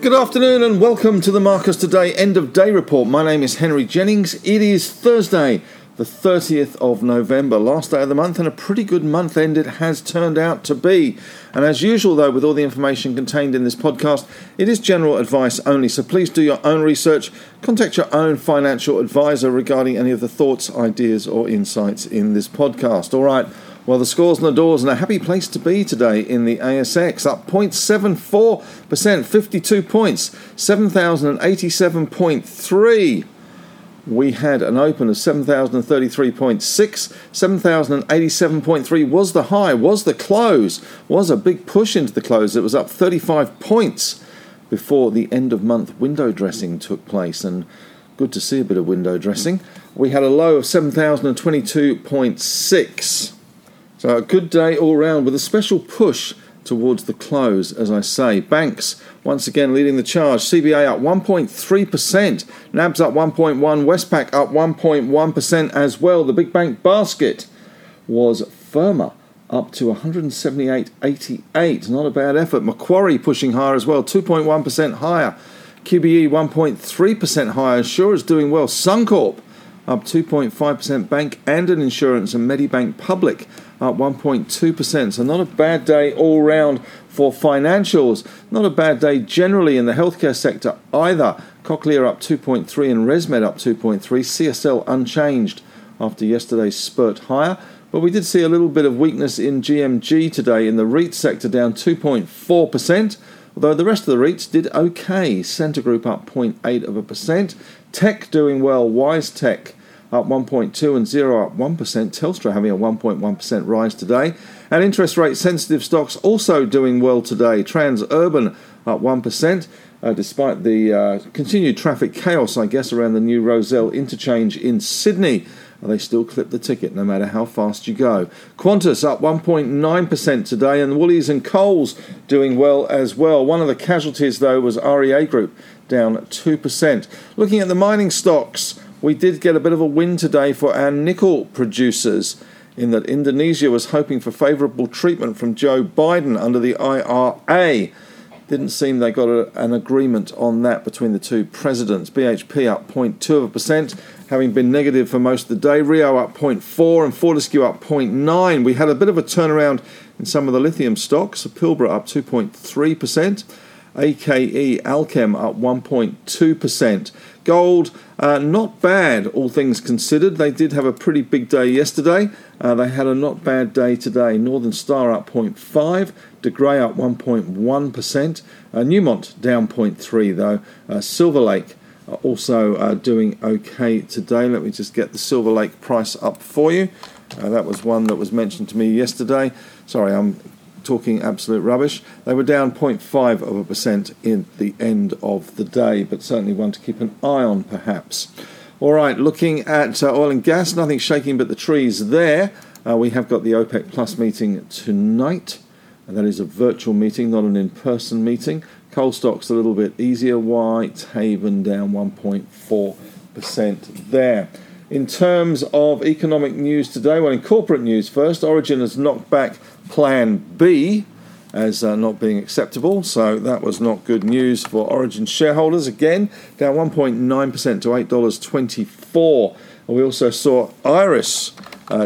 Good afternoon and welcome to the Marcus Today End of Day Report. My name is Henry Jennings. It is Thursday, the 30th of November, last day of the month, and a pretty good month end it has turned out to be. And as usual, though, with all the information contained in this podcast, it is general advice only, so please do your own research, contact your own financial advisor regarding any of the thoughts, ideas or insights in this podcast. All right. Well, the scores and the doors, and a happy place to be today in the ASX, up 0.74%, 52 points, 7,087.3. We had an open of 7,033.6, 7,087.3 was the high, was the close, was a big push into the close. It was up 35 points before the end-of-month window dressing took place, and good to see a bit of window dressing. We had a low of 7,022.6. So a good day all round with a special push towards the close, as I say. Banks, once again, leading the charge. CBA up 1.3%. NAB's up 1.1%. Westpac up 1.1% as well. The big bank basket was firmer, up to 178.88. Not a bad effort. Macquarie pushing higher as well, 2.1% higher. QBE 1.3% higher. Insurers doing well. Suncorp up 2.5%. Bank and an insurance, and Medibank Public up 1.2%. So not a bad day all round for financials. Not a bad day generally in the healthcare sector either. Cochlear up 2.3% and ResMed up 2.3%. CSL unchanged after yesterday's spurt higher. But we did see a little bit of weakness in GMG today in the REIT sector, down 2.4%. Although the rest of the REITs did okay. Centre Group up 0.8%. Tech doing well. WiseTech up 1.2% and Zero up 1%. Telstra having a 1.1% rise today. And interest rate sensitive stocks also doing well today. Transurban up 1%, despite the continued traffic chaos, I guess, around the new Rozelle Interchange in Sydney. They still clip the ticket no matter how fast you go. Qantas up 1.9% today, and Woolies and Coles doing well as well. One of the casualties, though, was REA Group, down 2%. Looking at the mining stocks, we did get a bit of a win today for our nickel producers, in that Indonesia was hoping for favourable treatment from Joe Biden under the IRA. Didn't seem they got an agreement on that between the two presidents. BHP up 0.2%, having been negative for most of the day. Rio up 0.4% and Fortescue up 0.9%. We had a bit of a turnaround in some of the lithium stocks. Pilbara up 2.3%. AKE Alchem up 1.2%. Gold, not bad, all things considered. They did have a pretty big day yesterday. They had a not bad day today. Northern Star up 0.5%, De Grey up 1.1%, Newmont down 0.3% though. Silver Lake also doing okay today. Let me just get the Silver Lake price up for you. That was one that was mentioned to me yesterday. Sorry, I'm talking absolute rubbish. They were down 0.5% in the end of the day, but certainly one to keep an eye on, perhaps. All right, looking at oil and gas, nothing shaking but the trees there. We have got the OPEC Plus meeting tonight, and that is a virtual meeting, not an in-person meeting. Coal stocks a little bit easier. Whitehaven down 1.4% there. In terms of economic news today, well, in corporate news first, Origin has knocked back Plan B as not being acceptable, so that was not good news for Origin shareholders. Again, down 1.9% to $8.24. And we also saw IRESS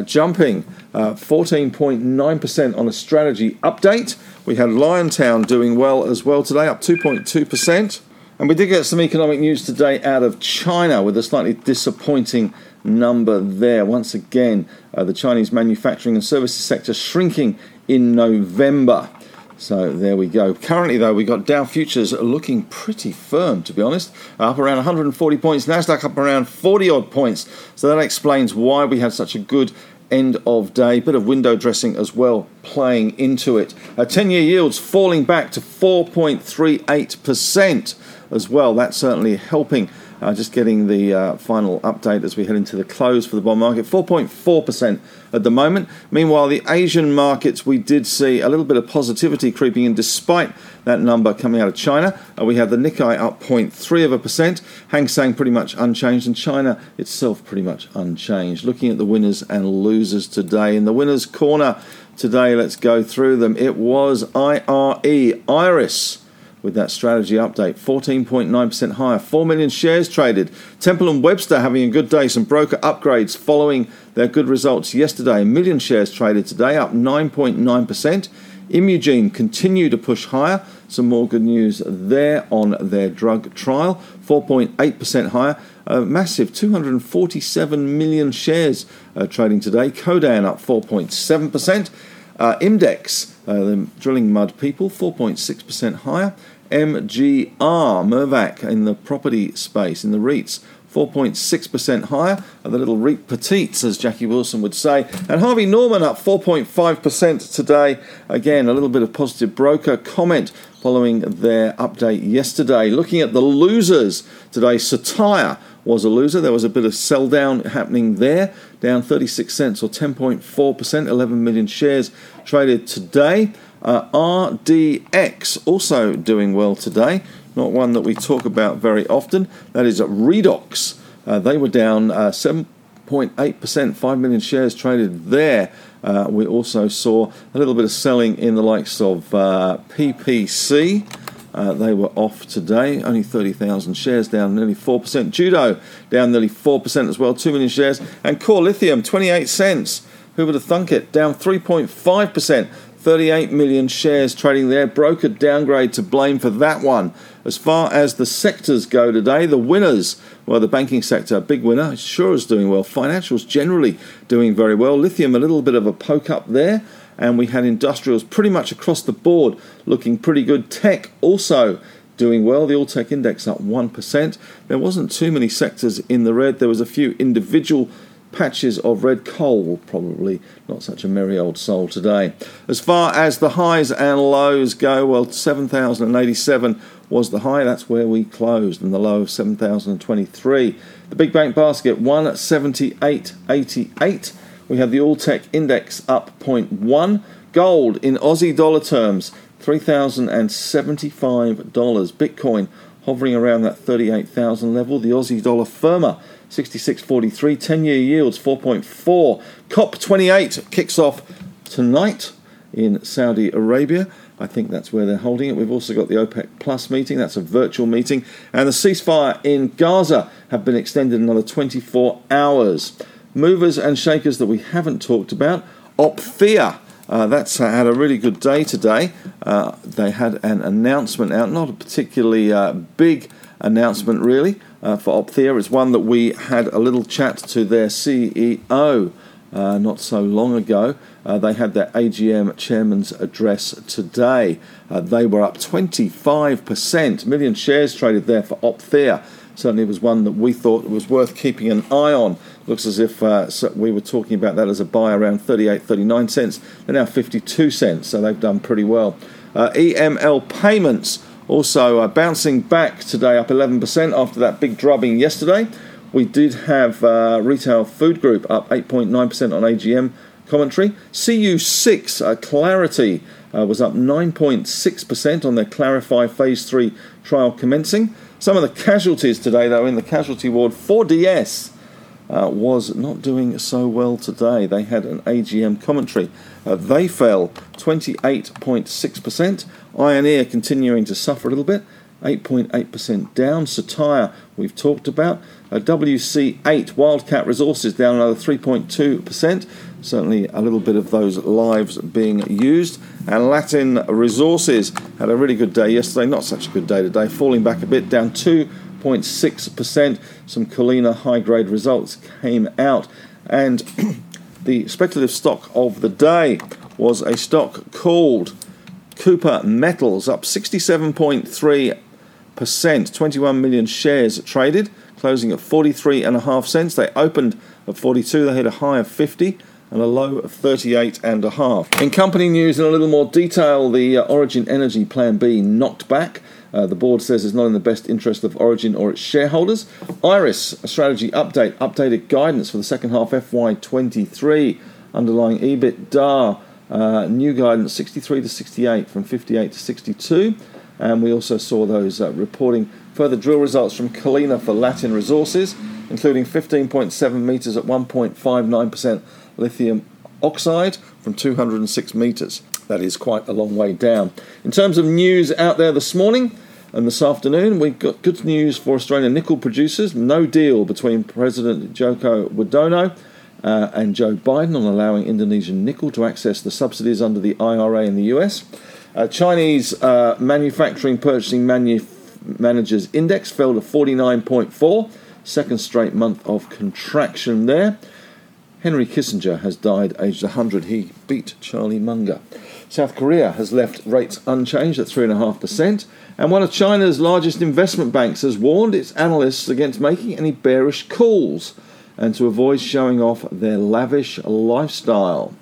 jumping 14.9% on a strategy update. We had Liontown doing well as well today, up 2.2%. And we did get some economic news today out of China with a slightly disappointing number there. Once again, the Chinese manufacturing and services sector shrinking in November. So there we go. Currently, though, we've got Dow futures looking pretty firm, to be honest. Up around 140 points. Nasdaq up around 40-odd points. So that explains why we had such a good end of day. Bit of window dressing as well playing into it. 10-year yields falling back to 4.38% as well. That's certainly helping Just getting the final update as we head into the close for the bond market. 4.4% at the moment. Meanwhile, the Asian markets, we did see a little bit of positivity creeping in despite that number coming out of China. We had the Nikkei up 0.3%, Hang Seng pretty much unchanged, and China itself pretty much unchanged. Looking at the winners and losers today. In the winners' corner today, let's go through them. It was IRESS. With that strategy update, 14.9% higher, 4 million shares traded. Temple & Webster having a good day, some broker upgrades following their good results yesterday. A million shares traded today, up 9.9%. Imugene continue to push higher, some more good news there on their drug trial, 4.8% higher. A massive 247 million shares trading today. Codan up 4.7%. Imdex, the drilling mud people, 4.6% higher. MGR, Mirvac, in the property space, in the REITs, 4.6% higher. The little REIT petites, as Jackie Wilson would say. And Harvey Norman up 4.5% today. Again, a little bit of positive broker comment following their update yesterday. Looking at the losers today, Satire was a loser. There was a bit of sell down happening there, down 36 cents or 10.4%, 11 million shares traded today. RDX also doing well today, not one that we talk about very often. That is Redox. They were down 7.8%, 5 million shares traded there. We also saw a little bit of selling in the likes of PPC. They were off today, only 30,000 shares, down nearly 4%. Judo, down nearly 4% as well, 2 million shares. And Core Lithium, 28 cents. Who would have thunk it? Down 3.5%, 38 million shares trading there. Broker downgrade to blame for that one. As far as the sectors go today, the winners, well, the banking sector, big winner, sure is doing well. Financials generally doing very well. Lithium, a little bit of a poke up there. And we had industrials pretty much across the board looking pretty good. Tech also doing well. The All-Tech Index up 1%. There wasn't too many sectors in the red. There was a few individual patches of red. Coal, probably not such a merry old soul today. As far as the highs and lows go, well, 7,087 was the high. That's where we closed, and the low of 7,023. The big bank basket, 178.88. We have the All-Tech Index up 0.1. Gold in Aussie dollar terms, $3,075. Bitcoin hovering around that 38,000 level. The Aussie dollar firmer, 66.43. 10-year yields, 4.4. COP28 kicks off tonight in Saudi Arabia. I think that's where they're holding it. We've also got the OPEC Plus meeting. That's a virtual meeting. And the ceasefire in Gaza have been extended another 24 hours. Movers and shakers that we haven't talked about. Opthea, that's had a really good day today. They had an announcement out, not a particularly big announcement really for Opthea. It's one that we had a little chat to their CEO not so long ago. They had their AGM chairman's address today. They were up 25%, million shares traded there for Opthea. Certainly was one that we thought was worth keeping an eye on. Looks as if we were talking about that as a buy around 38, 39 cents. They're now 52 cents, so they've done pretty well. EML Payments also bouncing back today, up 11% after that big drubbing yesterday. We did have Retail Food Group up 8.9% on AGM commentary. CU6 Clarity was up 9.6% on their Clarify Phase 3 trial commencing. Some of the casualties today, though, in the casualty ward, 4DS was not doing so well today. They had an AGM commentary. They fell 28.6%. Ioneer continuing to suffer a little bit, 8.8% down. Satire, we've talked about. WC8, Wildcat Resources, down another 3.2%. Certainly a little bit of those lives being used. And Latin Resources had a really good day yesterday. Not such a good day today. Falling back a bit, down 2.6%. Some Colina high-grade results came out. And the speculative stock of the day was a stock called Cooper Metals, up 67.3%. 21 million shares traded, closing at 43.5 cents. They opened at 42. They hit a high of 50. And a low of 38.5. In company news in a little more detail, the Origin Energy Plan B knocked back. The board says it's not in the best interest of Origin or its shareholders. IRESS, a strategy update, updated guidance for the second half FY23, underlying EBITDA, new guidance 63 to 68 from 58 to 62. And we also saw those reporting further drill results from Colina for Latin Resources, including 15.7 metres at 1.59% lithium oxide from 206 metres. That is quite a long way down. In terms of news out there this morning and this afternoon, we've got good news for Australian nickel producers. No deal between President Joko Widodo and Joe Biden on allowing Indonesian nickel to access the subsidies under the IRA in the US. Chinese Manufacturing Purchasing Managers Index fell to 49.4, second straight month of contraction there. Henry Kissinger has died aged 100. He beat Charlie Munger. South Korea has left rates unchanged at 3.5%. And one of China's largest investment banks has warned its analysts against making any bearish calls and to avoid showing off their lavish lifestyle.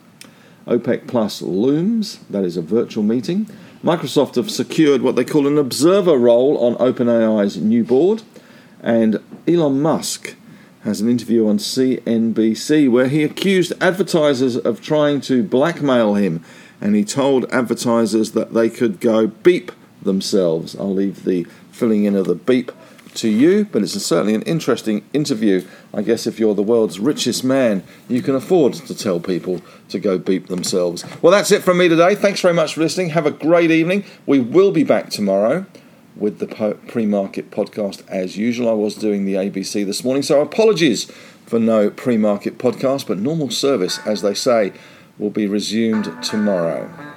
OPEC Plus looms. That is a virtual meeting. Microsoft have secured what they call an observer role on OpenAI's new board. And Elon Musk has an interview on CNBC where he accused advertisers of trying to blackmail him, and he told advertisers that they could go beep themselves. I'll leave the filling in of the beep to you, but it's certainly an interesting interview. I guess if you're the world's richest man, you can afford to tell people to go beep themselves. Well, that's it from me today. Thanks very much for listening. Have a great evening. We will be back tomorrow with the pre-market podcast as usual. I was doing the ABC this morning, so apologies for no pre-market podcast, but normal service, as they say, will be resumed tomorrow.